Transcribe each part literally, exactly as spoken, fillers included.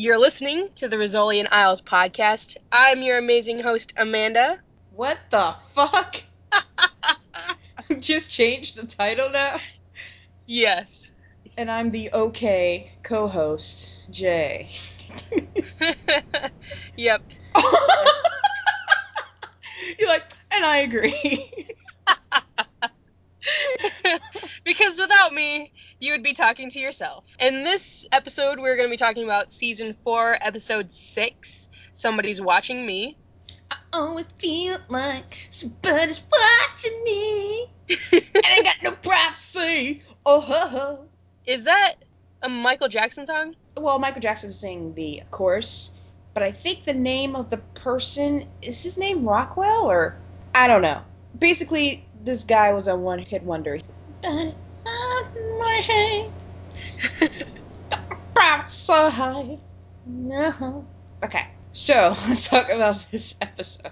You're listening to the Rizzoli and Isles podcast. I'm your amazing host, Amanda. What the fuck? Just changed the title now? Yes. And I'm the okay co-host, Jay. Yep. You're like, and I agree. Because without me, you would be talking to yourself. In this episode, we're going to be talking about Season four, Episode six, Somebody's Watching Me. I always feel like somebody's watching me, and I got no privacy. Oh, ho, ho. Is that a Michael Jackson song? Well, Michael Jackson sang the chorus, but I think the name of the person, is his name Rockwell, or I don't know. Basically, this guy was a one-hit wonder. Okay, so let's talk about this episode.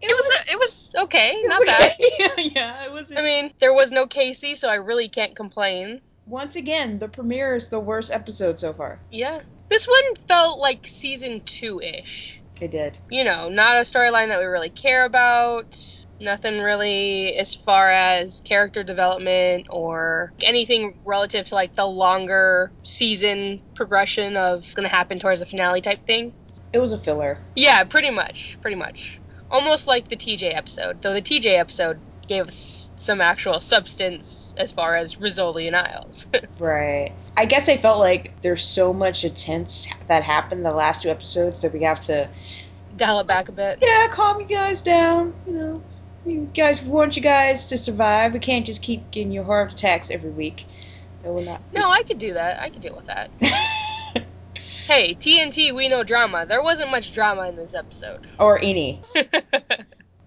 It, it was, was a, it was okay, it was not okay. bad. yeah, yeah, it was. I mean, there was no Casey, so I really can't complain. Once again, the premiere is the worst episode so far. Yeah, this one felt like season two-ish. It did. You know, not a storyline that we really care about. Nothing really as far as character development or anything relative to, like, the longer season progression of gonna happen towards the finale type thing. It was a filler. Yeah, pretty much. Pretty much. Almost like the T J episode. Though the T J episode gave us some actual substance as far as Rizzoli and Isles. Right. I guess I felt like there's so much intense that happened the last two episodes that we have to dial it back a bit. Yeah, calm you guys down, you know. We guys want you guys to survive. We can't just keep getting your heart attacks every week. No, we're not. No, I could do that. I could deal with that. Hey, T N T, we know drama. There wasn't much drama in this episode. Or any.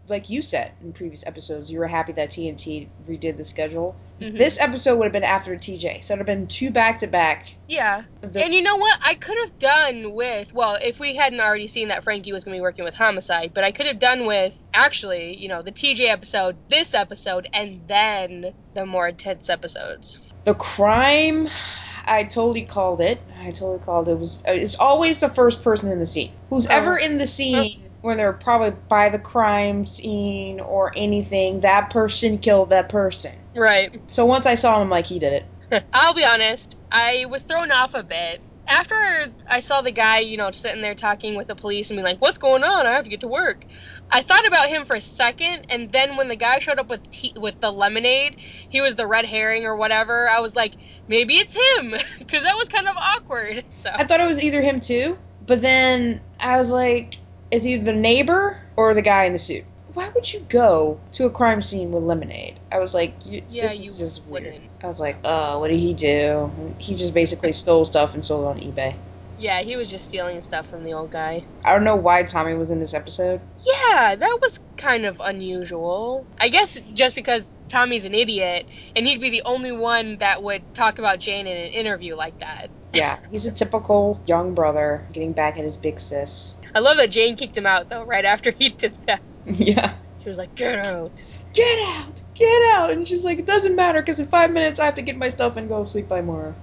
Like you said in previous episodes, you were happy that T N T redid the schedule. Mm-hmm. This episode would have been after T J, so it would have been two back-to-back. Yeah. The- and you know what? I could have done with, well, if we hadn't already seen that Frankie was going to be working with Homicide, but I could have done with, actually, you know, the T J episode, this episode, and then the more intense episodes. The crime, I totally called it. I totally called it. It was, it's always the first person in the scene. Who's oh. ever in the scene... Oh. When they're probably by the crime scene or anything, that person killed that person. Right. So once I saw him, I'm like, he did it. I'll be honest, I was thrown off a bit. After I saw the guy, you know, sitting there talking with the police and being like, what's going on? I have to get to work. I thought about him for a second, and then when the guy showed up with tea, with the lemonade, he was the red herring or whatever, I was like, maybe it's him, because that was kind of awkward. So I thought it was either him too, but then I was like... It's either the neighbor or the guy in the suit. Why would you go to a crime scene with lemonade? I was like, it's yeah, just, you just weird. I was like, oh, what did he do? He just basically stole stuff and sold it on eBay. Yeah, he was just stealing stuff from the old guy. I don't know why Tommy was in this episode. Yeah, that was kind of unusual. I guess just because Tommy's an idiot, and he'd be the only one that would talk about Jane in an interview like that. Yeah, he's a typical young brother getting back at his big sis. I love that Jane kicked him out, though, right after he did that. Yeah. She was like, get out. Get out. Get out. And she's like, it doesn't matter, because in five minutes I have to get my stuff and go sleep by Maura.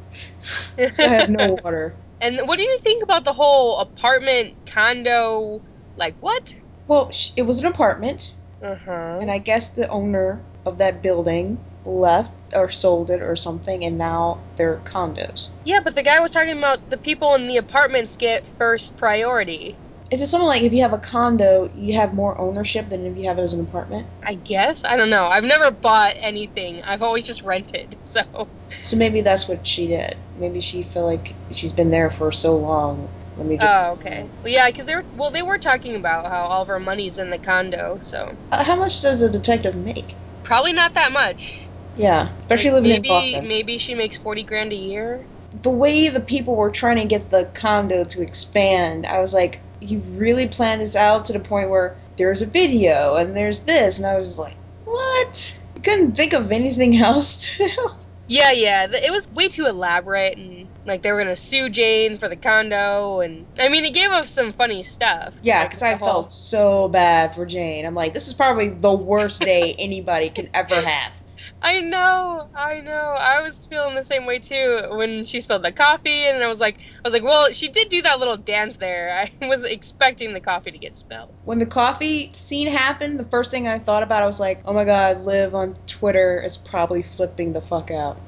I have no water. And what do you think about the whole apartment, condo, like what? Well, it was an apartment. Uh-huh. And I guess the owner of that building left or sold it or something, and now they're condos. Yeah, but the guy was talking about the people in the apartments get first priority. Is it something like if you have a condo, you have more ownership than if you have it as an apartment? I guess. I don't know. I've never bought anything. I've always just rented, so... So maybe that's what she did. Maybe she felt like she's been there for so long. Let me just... Oh, okay. Well, yeah, because they were... Well, they were talking about how all of her money's in the condo, so... Uh, how much does a detective make? Probably not that much. Yeah. Especially like, living maybe, in Boston. Maybe she makes forty grand a year. The way the people were trying to get the condo to expand, I was like... You really planned this out to the point where there's a video and there's this, and I was like, what? I couldn't think of anything else to do. Yeah, yeah. It was way too elaborate, and like they were going to sue Jane for the condo, and I mean, it gave us some funny stuff. Yeah, because like, I whole... felt so bad for Jane. I'm like, this is probably the worst day anybody can ever have. I know, I know. I was feeling the same way too when she spilled the coffee, and I was like, I was like, well, she did do that little dance there. I was expecting the coffee to get spilled. When the coffee scene happened, the first thing I thought about, I was like, oh my god, Liv on Twitter is probably flipping the fuck out.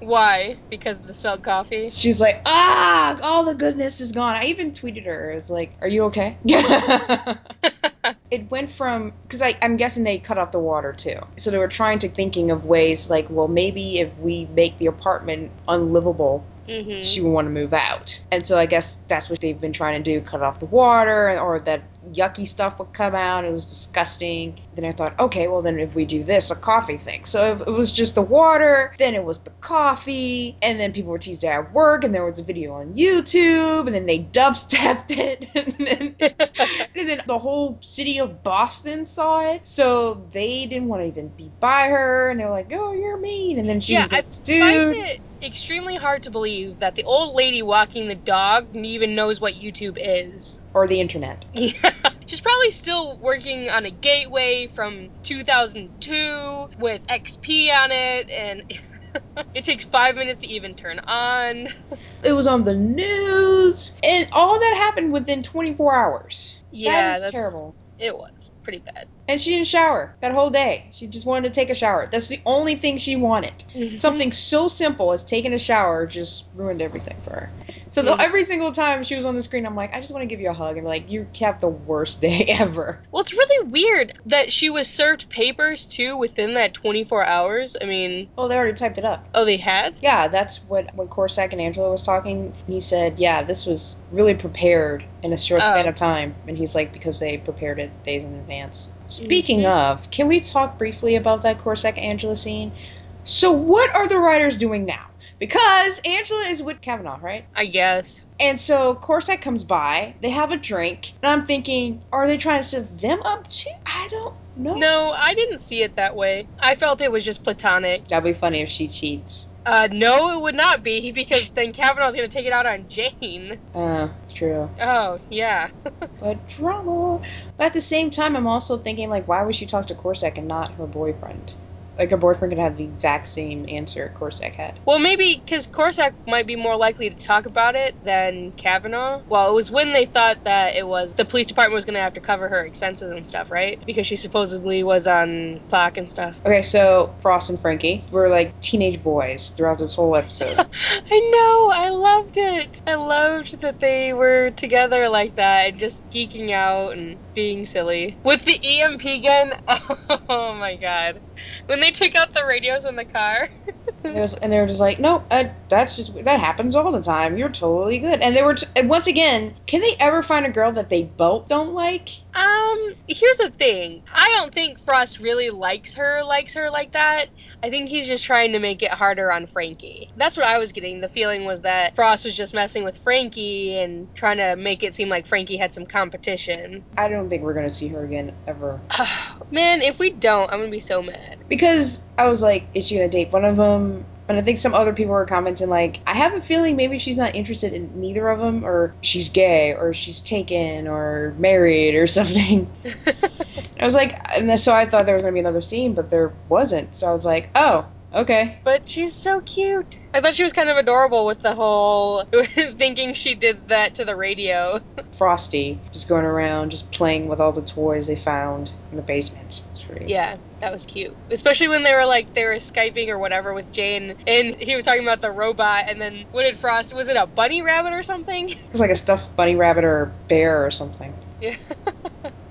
Why? Because of the spelled coffee? She's like, ah, all the goodness is gone. I even tweeted her. It's like, are you okay? It went from, because I'm guessing they cut off the water too. So they were trying to thinking of ways like, well, maybe if we make the apartment unlivable, mm-hmm. she would want to move out. And so I guess that's what they've been trying to do, cut off the water, or that yucky stuff would come out. It was disgusting. Then I thought, okay, well, then if we do this, a coffee thing. So if it was just the water, then it was the coffee, and then people were teased at work, and there was a video on YouTube, and then they dubstepped it, and then, and then the whole city of Boston saw it, so they didn't want to even be by her, and they were like, oh, you're mean, and then she yeah, was like, sued. I find it extremely hard to believe that the old lady walking the dog even knows what YouTube is. Or the internet. Yeah. She's probably still working on a gateway from two thousand two with X P on it, and it takes five minutes to even turn on. It was on the news, and all that happened within twenty-four hours. Yeah, that is that's terrible. It was pretty bad. And she didn't shower that whole day. She just wanted to take a shower. That's the only thing she wanted. Mm-hmm. Something so simple as taking a shower just ruined everything for her. So mm-hmm. every single time she was on the screen, I'm like, I just want to give you a hug. And be like, you have the worst day ever. Well, it's really weird that she was served papers, too, within that twenty-four hours. I mean... Oh, they already typed it up. Oh, they had? Yeah, that's what when Corsack and Angela was talking. He said, yeah, this was really prepared in a short oh. span of time. And he's like, because they prepared it days in advance. Speaking mm-hmm. of, can we talk briefly about that Corsack Angela scene? So what are the writers doing now? Because Angela is with Kavanaugh, right? I guess. And so Corsack comes by, they have a drink, and I'm thinking, are they trying to set them up too? I don't know. No, I didn't see it that way. I felt it was just platonic. That'd be funny if she cheats. Uh, no, it would not be, because then Kavanaugh's going to take it out on Jane. Uh, true. Oh, yeah. But drama. But at the same time, I'm also thinking, like, why would she talk to Corsack and not her boyfriend? Like, her boyfriend could have the exact same answer Corsack had. Well, maybe because Corsack might be more likely to talk about it than Kavanaugh. Well, it was when they thought that it was the police department was going to have to cover her expenses and stuff, right? Because she supposedly was on clock and stuff. Okay, so Frost and Frankie were like teenage boys throughout this whole episode. I know! I loved it! I loved that they were together like that and just geeking out and being silly. With the E M P gun? Oh my god. When they took out the radios in the car. And, was, and they were just like, no, uh, that's just, that happens all the time. You're totally good. And they were, t- and once again, can they ever find a girl that they both don't like? Um, here's the thing. I don't think Frost really likes her, likes her like that. I think he's just trying to make it harder on Frankie. That's what I was getting. The feeling was that Frost was just messing with Frankie and trying to make it seem like Frankie had some competition. I don't think we're going to see her again, ever. Man, if we don't, I'm going to be so mad. Because I was like, is she going to date one of them? And I think some other people were commenting like, I have a feeling maybe she's not interested in neither of them, or she's gay, or she's taken, or married, or something. I was like, and so I thought there was going to be another scene, but there wasn't. So I was like, oh, okay. But she's so cute. I thought she was kind of adorable with the whole thinking she did that to the radio. Frosty just going around, just playing with all the toys they found in the basement. It's pretty yeah. That was cute. Especially when they were like, they were Skyping or whatever with Jane, and he was talking about the robot, and then what did Frost, was it a bunny rabbit or something? It was like a stuffed bunny rabbit or a bear or something. Yeah.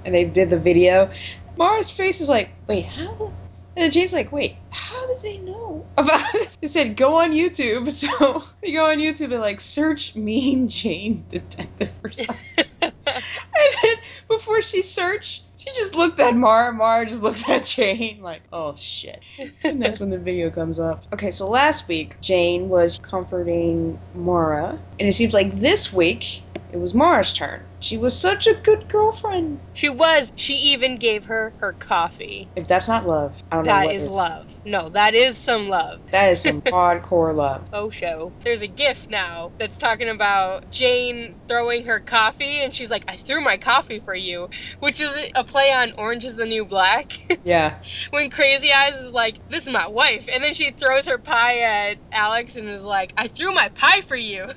And they did the video. Mara's face is like, wait, how? And then Jane's like, wait, how did they know about it? They said, go on YouTube. So they go on YouTube, they're like, search Mean Jane Detective or something. And then before she searched, she just looked at Mara, Mara just looked at Jane like, oh shit. And that's when the video comes up. Okay, so last week, Jane was comforting Maura. And it seems like this week, it was Mara's turn. She was such a good girlfriend. She was. She even gave her her coffee. If that's not love, I don't know what is. That is love. No, that is some love. That is some hardcore love. Oh, show. There's a gif now that's talking about Jane throwing her coffee, and she's like, I threw my coffee for you, which is a play on Orange is the New Black. Yeah. When Crazy Eyes is like, this is my wife, and then she throws her pie at Alex and is like, I threw my pie for you.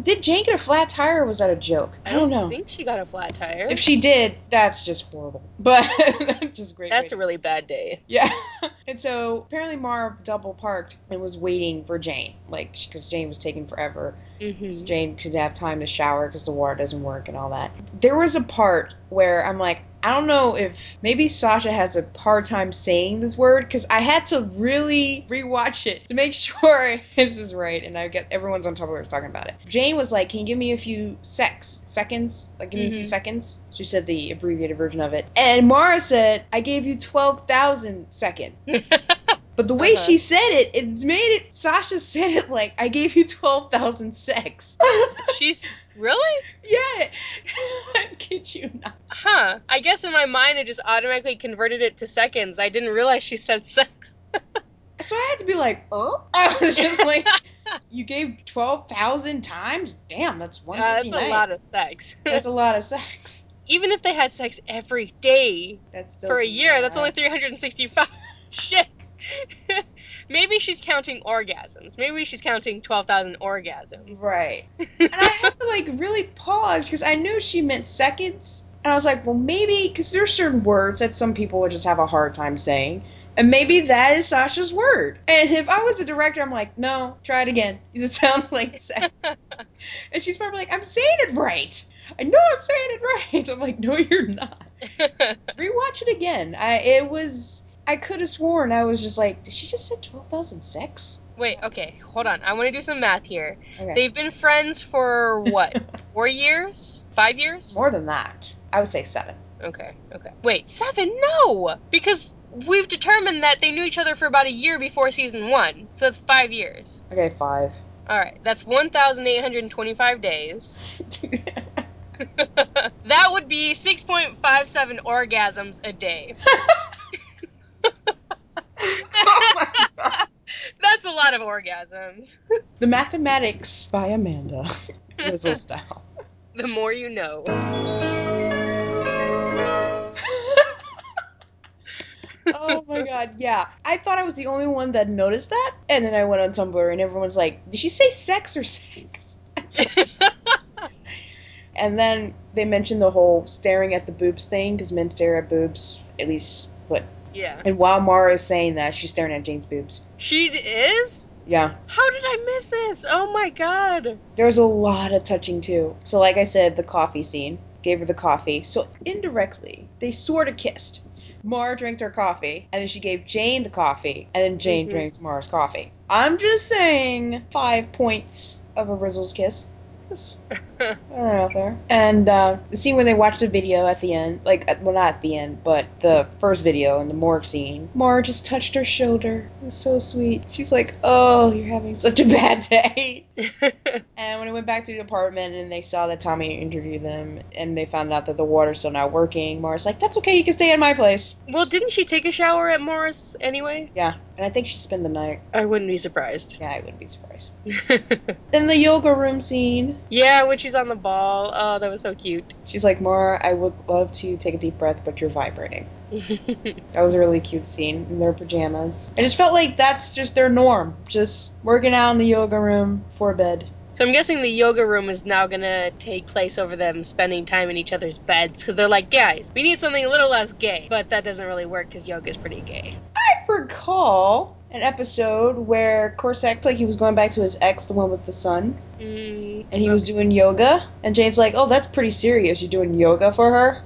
Did Jane get a flat tire or was that a joke? I don't know. I think she got a flat tire. If she did, that's just horrible. But that's just great. That's a really bad day. Yeah. And so apparently Maura double parked and was waiting for Jane. Like, because Jane was taking forever. Mm-hmm. Jane could have time to shower because the water doesn't work and all that. There was a part where I'm like, I don't know if maybe Sasha has a hard time saying this word because I had to really rewatch it to make sure this is right. And I get everyone's on top of her talking about it. Jane was like, can you give me a few secs? Seconds? Like, give mm-hmm. me a few seconds? She said the abbreviated version of it. And Maura said, I gave you twelve thousand seconds. But the way uh-huh. she said it, it made it... Sasha said it like, I gave you twelve thousand secs. She's... Really? Yeah. Kid you not. Huh. I guess in my mind, I just automatically converted it to seconds. I didn't realize she said sex. So I had to be like, oh? I was just like... You gave twelve thousand times? Damn, that's one. Uh, that's a lot of sex. That's a lot of sex. Even if they had sex every day that's for a year, bad. That's only three hundred sixty-five. Shit. Maybe she's counting orgasms. Maybe she's counting twelve thousand orgasms. Right. And I had to, like, really pause because I knew she meant seconds. And I was like, well, maybe, because there's certain words that some people would just have a hard time saying. And maybe that is Sasha's word. And if I was the director, I'm like, no, try it again. It sounds like sex. And she's probably like, I'm saying it right. I know I'm saying it right. So I'm like, no, you're not. Rewatch it again. I it was, I could have sworn. I was just like, did she just say twelve thousand sex? Wait, okay, hold on. I want to do some math here. Okay. They've been friends for, what, four years? Five years? More than that. I would say seven. Okay, okay. Wait, seven? No! Because... We've determined that they knew each other for about a year before season one. So that's five years. Okay, five. All right. That's one thousand eight hundred twenty-five days. That would be six point five seven orgasms a day. Oh my God. That's a lot of orgasms. The Mathematics by Amanda. Rizzoli style. The more you know. Oh my God, yeah. I thought I was the only one that noticed that. And then I went on Tumblr and everyone's like, did she say sex or sex? And then they mentioned the whole staring at the boobs thing, because men stare at boobs, at least, what? Yeah. And while Maura is saying that, she's staring at Jane's boobs. She is? Yeah. How did I miss this? Oh my God. There was a lot of touching, too. So like I said, the coffee scene. Gave her the coffee. So indirectly, they sort of kissed. Maura drank her coffee, and then she gave Jane the coffee, and then Jane mm-hmm. drinks Mara's coffee. I'm just saying five points of a Rizzoli's kiss. I don't know there. And uh, the scene where they watch the video at the end, like, well, not at the end, but the first video and the morgue scene, Maura just touched her shoulder. It was so sweet. She's like, oh, you're having such a bad day. And when I went back to the apartment and they saw that Tommy interviewed them and they found out that the water's still not working, Maura's like, that's okay, you can stay at my place. Well, didn't she take a shower at Maura's anyway? Yeah. And I think she spent the night. I wouldn't be surprised. Yeah, I wouldn't be surprised. Then the yoga room scene. Yeah, when she's on the ball. Oh, that was so cute. She's like, Maura, I would love to take a deep breath, but you're vibrating. That was a really cute scene in their pajamas. I just felt like that's just their norm. Just working out in the yoga room before bed. So I'm guessing the yoga room is now going to take place over them spending time in each other's beds. Because they're like, guys, we need something a little less gay. But that doesn't really work because yoga's pretty gay. I recall an episode where Corsac, like, he was going back to his ex, the one with the sun. Mm, and he okay. was doing yoga. And Jane's like, oh, that's pretty serious. You're doing yoga for her?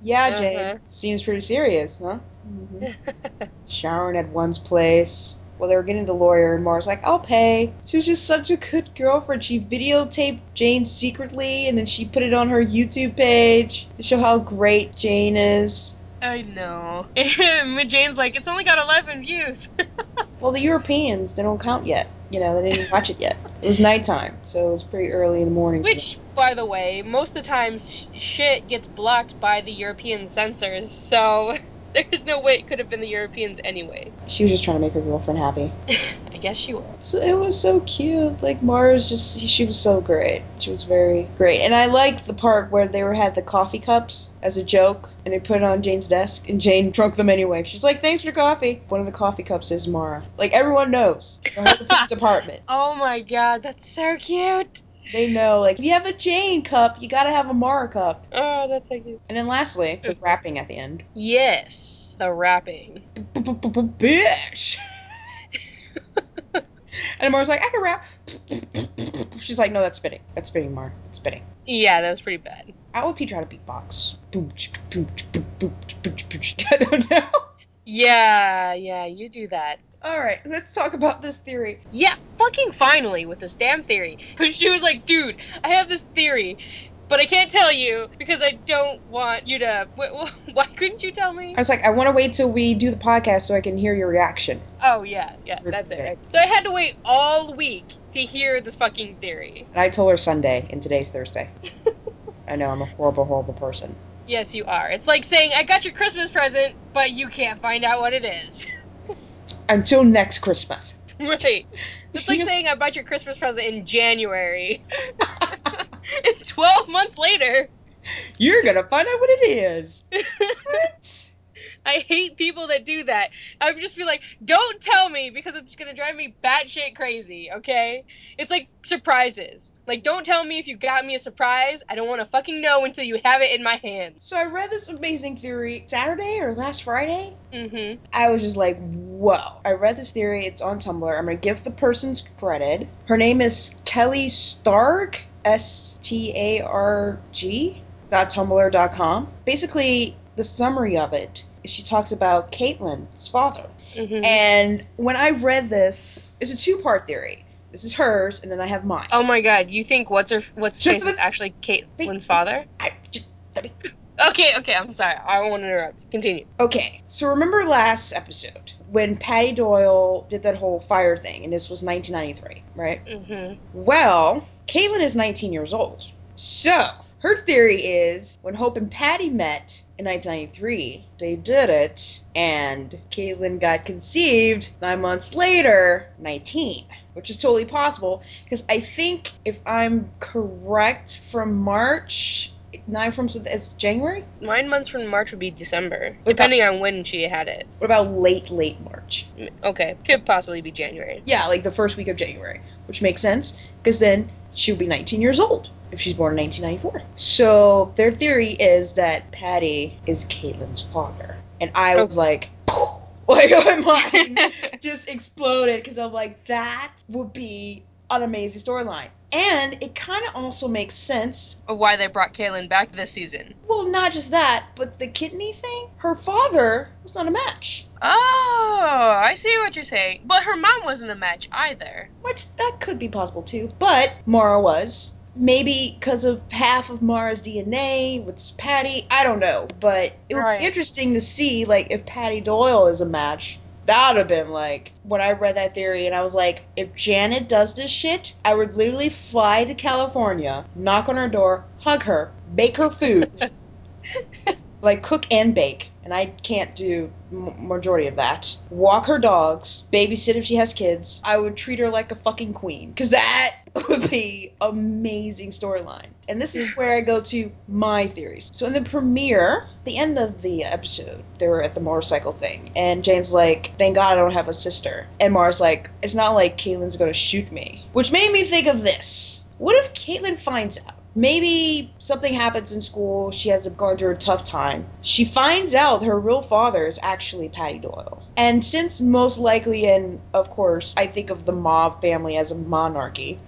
Yeah, Jane. Uh-huh. Seems pretty serious, huh? Mm-hmm. Showering at one's place. Well, they were getting the lawyer, and Maura's like, I'll pay. She was just such a good girlfriend. She videotaped Jane secretly, and then she put it on her YouTube page to show how great Jane is. I know. And Jane's like, it's only got eleven views. Well, the Europeans, they don't count yet. You know, they didn't watch it yet. It was nighttime, so it was pretty early in the morning. Which, by the way, most of the time sh- shit gets blocked by the European censors, so there's no way it could have been the Europeans anyway. She was just trying to make her girlfriend happy. I guess she was. So it was so cute. Like, Maura's just, she was so great. She was very great. And I liked the part where they were had the coffee cups as a joke, and they put it on Jane's desk, and Jane drunk them anyway. She's like, thanks for coffee. One of the coffee cups is Maura. Like, everyone knows. The whole department. Oh my god, that's so cute. They know, like, if you have a Jane cup, you gotta have a Maura cup. Oh, that's so cute. And then lastly, the rapping at the end. Yes, the rapping. Bitch! And Maura's like, I can rap. She's like, no, that's spitting. That's spitting, Maura. That's spitting. Yeah, that was pretty bad. I will teach her how to beatbox. I don't know. Yeah, yeah, you do that. Alright, let's talk about this theory. Yeah, fucking finally with this damn theory. She was like, dude, I have this theory, but I can't tell you because I don't want you to... Why couldn't you tell me? I was like, I want to wait till we do the podcast so I can hear your reaction. Oh, yeah, yeah, that's it. So I had to wait all week to hear this fucking theory. And I told her Sunday, and today's Thursday. I know, I'm a horrible, horrible person. Yes, you are. It's like saying, I got your Christmas present, but you can't find out what it is. Until next Christmas. Right. It's like saying I bought your Christmas present in January. And twelve months later... You're going to find out what it is. What? I hate people that do that. I would just be like, don't tell me because it's going to drive me batshit crazy, okay? It's like surprises. Like, don't tell me if you got me a surprise. I don't want to fucking know until you have it in my hand. So I read this amazing theory Saturday or last Friday. Mm-hmm. I was just like, whoa. I read this theory. It's on Tumblr. I'm going to give the person's credit. Her name is Kelly Stark, S T A R G, dot Tumblr dot com. Basically, the summary of it is she talks about Caitlyn's father. Mm-hmm. And when I read this, it's a two-part theory. This is hers, and then I have mine. Oh my god, you think what's her what's Jason is actually Caitlin's father? I just, let me... Okay, okay, I'm sorry. I won't interrupt. Continue. Okay, so remember last episode when Paddy Doyle did that whole fire thing, and this was nineteen ninety-three, right? Mm-hmm. Well, Caitlyn is nineteen years old. So, her theory is when Hope and Paddy met in nineteen ninety-three, they did it, and Caitlyn got conceived nine months later, nineteen. Which is totally possible, because I think, if I'm correct, from March, nine from, so it's January? Nine months from March would be December, what depending about, on when she had it. What about late, late March? Okay, could possibly be January. Yeah, like the first week of January, which makes sense, because then she'll be nineteen years old if she's born in nineteen ninety-four. So their theory is that Paddy is Caitlyn's father. And I was okay. like... Like, my mind just exploded because I'm like, that would be an amazing storyline. And it kind of also makes sense of why they brought Caitlyn back this season. Well, not just that, but the kidney thing. Her father was not a match. Oh, I see what you're saying. But her mom wasn't a match either. Which, that could be possible too. But Maura was. Maybe because of half of Maura's D N A with Paddy. I don't know. But it would right. be interesting to see, like, if Paddy Doyle is a match. That would have been, like, when I read that theory and I was like, if Janet does this shit, I would literally fly to California, knock on her door, hug her, bake her food. Like, cook and bake. And I can't do m- majority of that. Walk her dogs, babysit if she has kids. I would treat her like a fucking queen. Because that would be amazing storyline. And this is where I go to my theories. So in the premiere, the end of the episode, they were at the motorcycle thing. And Jane's like, thank God I don't have a sister. And Maura's like, it's not like Caitlyn's going to shoot me. Which made me think of this. What if Caitlyn finds out? Maybe something happens in school, she has gone through a tough time. She finds out her real father is actually Paddy Doyle. And since most likely, and of course, I think of the mob family as a monarchy,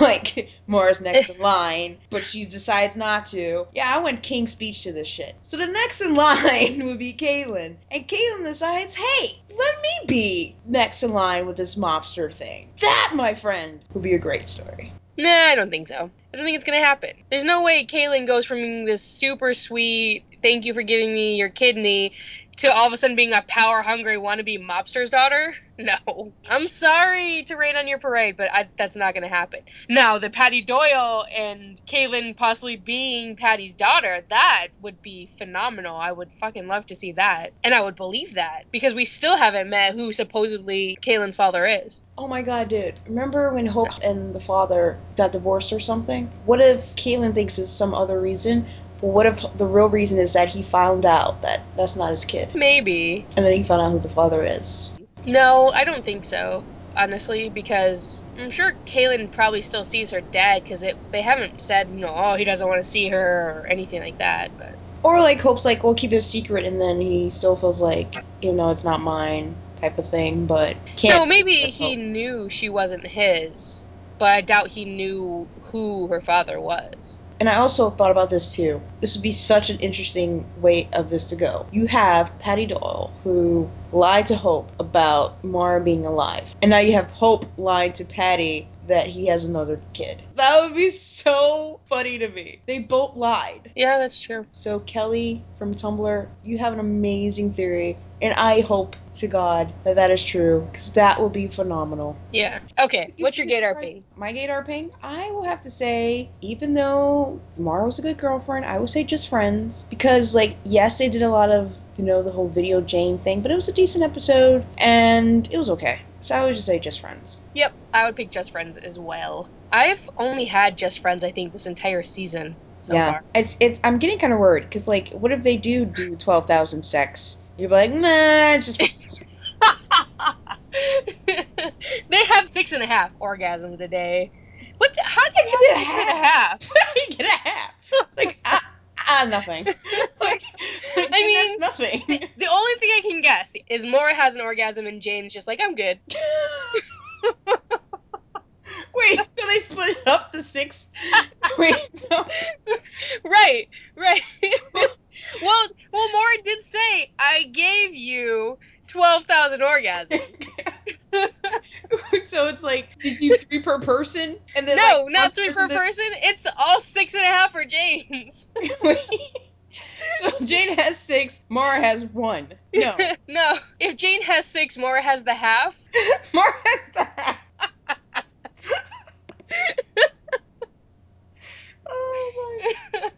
like, Maura's next in line, but she decides not to. Yeah, I went King's Speech to this shit. So the next in line would be Caitlyn. And Caitlyn decides, hey, let me be next in line with this mobster thing. That, my friend, would be a great story. Nah, I don't think so. I don't think it's gonna happen. There's no way Caitlyn goes from this super sweet, thank you for giving me your kidney, to all of a sudden being a power-hungry wannabe mobster's daughter? No. I'm sorry to rain on your parade, but I, that's not going to happen. Now, the Paddy Doyle and Caitlyn possibly being Paddy's daughter, that would be phenomenal. I would fucking love to see that. And I would believe that, because we still haven't met who supposedly Caitlyn's father is. Oh my god, dude. Remember when Hope and the father got divorced or something? What if Caitlyn thinks it's some other reason? What if the real reason is that he found out that that's not his kid? Maybe. And then he found out who the father is. No, I don't think so, honestly, because I'm sure Caitlyn probably still sees her dad, because they haven't said, you know, oh, he doesn't want to see her or anything like that. But Or, like, Hope's like, we'll keep it a secret, and then he still feels like, you know, it's not mine type of thing, but can't. No, maybe he knew she wasn't his, but I doubt he knew who her father was. And I also thought about this too. This would be such an interesting way of this to go. You have Paddy Doyle, who lied to Hope about Maura being alive. And now you have Hope lying to Paddy that he has another kid. That would be so funny to me. They both lied. Yeah, that's true. So Kelly from Tumblr, you have an amazing theory. And I hope to God that that is true, because that will be phenomenal. Yeah. Okay, what's your gaydar ping? My gaydar ping? I will have to say, even though Maura was a good girlfriend, I would say Just Friends. Because, like, yes, they did a lot of, you know, the whole video Jane thing, but it was a decent episode, and it was okay. So I would just say Just Friends. Yep, I would pick Just Friends as well. I've only had Just Friends, I think, this entire season so yeah. far. It's, it's, I'm getting kind of worried, because, like, what if they do do twelve thousand sex? You're like, nah, just... They have six and a half orgasms a day. What? The, how do you get six and a half? You get a half. Like, ah, ah, nothing. Like, I mean, nothing. The only thing I can guess is Maura has an orgasm and Jane's just like, I'm good. Wait, so they split it up to six? Wait, so... Right, right. Well, well, Maura did say, I gave you twelve thousand orgasms. So it's like, did you three per person? And then no, like, not three per did... person. It's all six and a half for Jane's. So Jane has six, Maura has one. No. No, if Jane has six, Maura has the half. Maura has the half. Oh my God.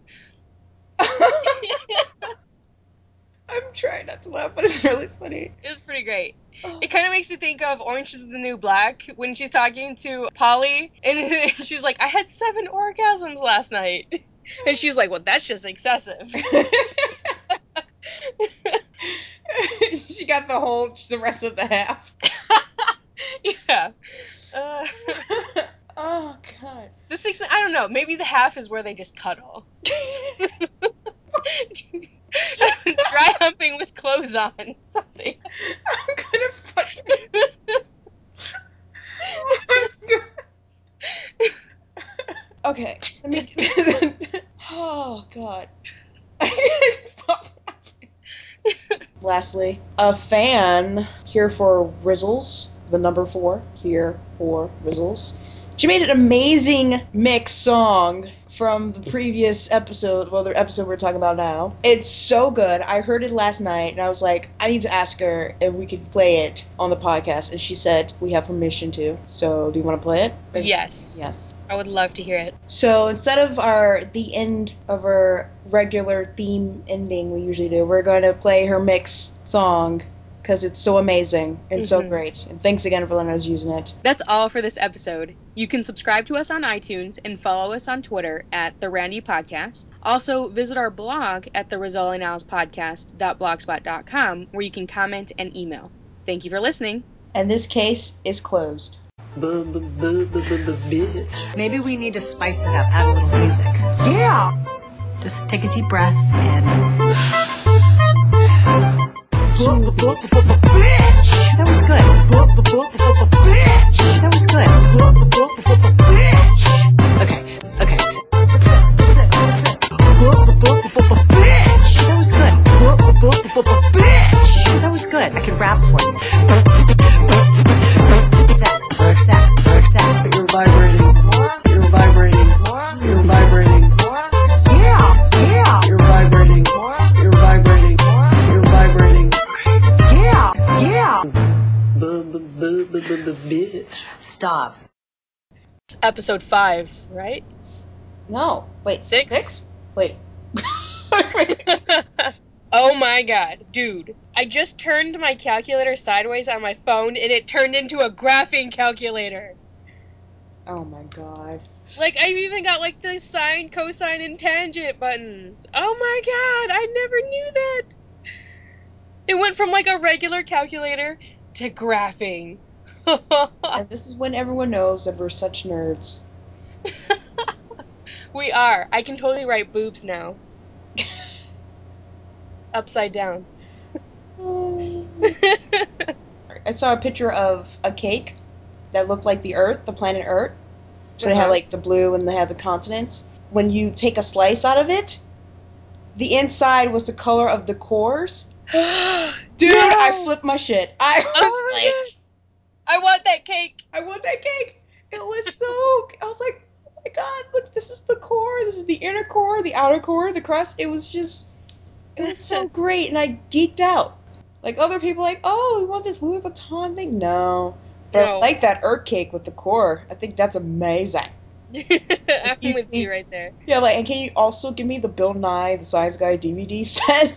I'm trying not to laugh, but it's really funny. It's pretty great. Oh. It kind of makes you think of Orange is the New Black when she's talking to Polly, and she's like, I had seven orgasms last night. And she's like, well, that's just excessive. She got the whole, the rest of the half. Yeah. Uh, oh, God. The six, I don't know, maybe the half is where they just cuddle. Dry humping with clothes on, something. I'm gonna fucking... Oh my God. Okay, let me... Oh, God. Lastly, a fan here for Rizzles, the number four, here for Rizzles. She made an amazing mix song from the previous episode, well, the episode we're talking about now. It's so good. I heard it last night, and I was like, I need to ask her if we could play it on the podcast. And she said, we have permission to. So, do you want to play it? Or- yes. Yes. I would love to hear it. So, instead of our the end of our regular theme ending we usually do, we're going to play her mix song, because it's so amazing and mm-hmm. so great. And thanks again for letting us use it. That's all for this episode. You can subscribe to us on iTunes and follow us on Twitter at The Randy Podcast. Also, visit our blog at the Rizzoli and Isles podcast dot blogspot dot com, where you can comment and email. Thank you for listening. And this case is closed. Maybe we need to spice it up, add a little music. Yeah. Just take a deep breath and... That was good. That was good. Okay, okay. That was good. That was good. I can rap for you. Sex, sex, sex, sex, sex. You're vibrating. You're vibrating. You're vibrating. Yeah, yeah. You're vibrating. You're vibrating. You're vibrating. job. It's episode five, right? No. Wait. Six? Six? Wait. Oh my god, dude. I just turned my calculator sideways on my phone and it turned into a graphing calculator. Oh my god. Like, I've even got, like, the sine, cosine, and tangent buttons. Oh my god, I never knew that. It went from, like, a regular calculator to graphing. And this is when everyone knows that we're such nerds. We are. I can totally write boobs now. Upside down. I saw a picture of a cake that looked like the Earth, the planet Earth. So they had, like, the blue and they had the continents. When you take a slice out of it, the inside was the color of the cores. Dude, no! I flipped my shit. I was oh like, God. I want that cake. I want that cake. It was so, I was like, oh my God, look, this is the core. This is the inner core, the outer core, the crust. It was just, it was so great. And I geeked out. Like, other people like, oh, we want this Louis Vuitton thing. No. But no. I like that Earth cake with the core. I think that's amazing. I'm you, with you right there. Yeah, like, and can you also give me the Bill Nye, the Science Guy D V D set?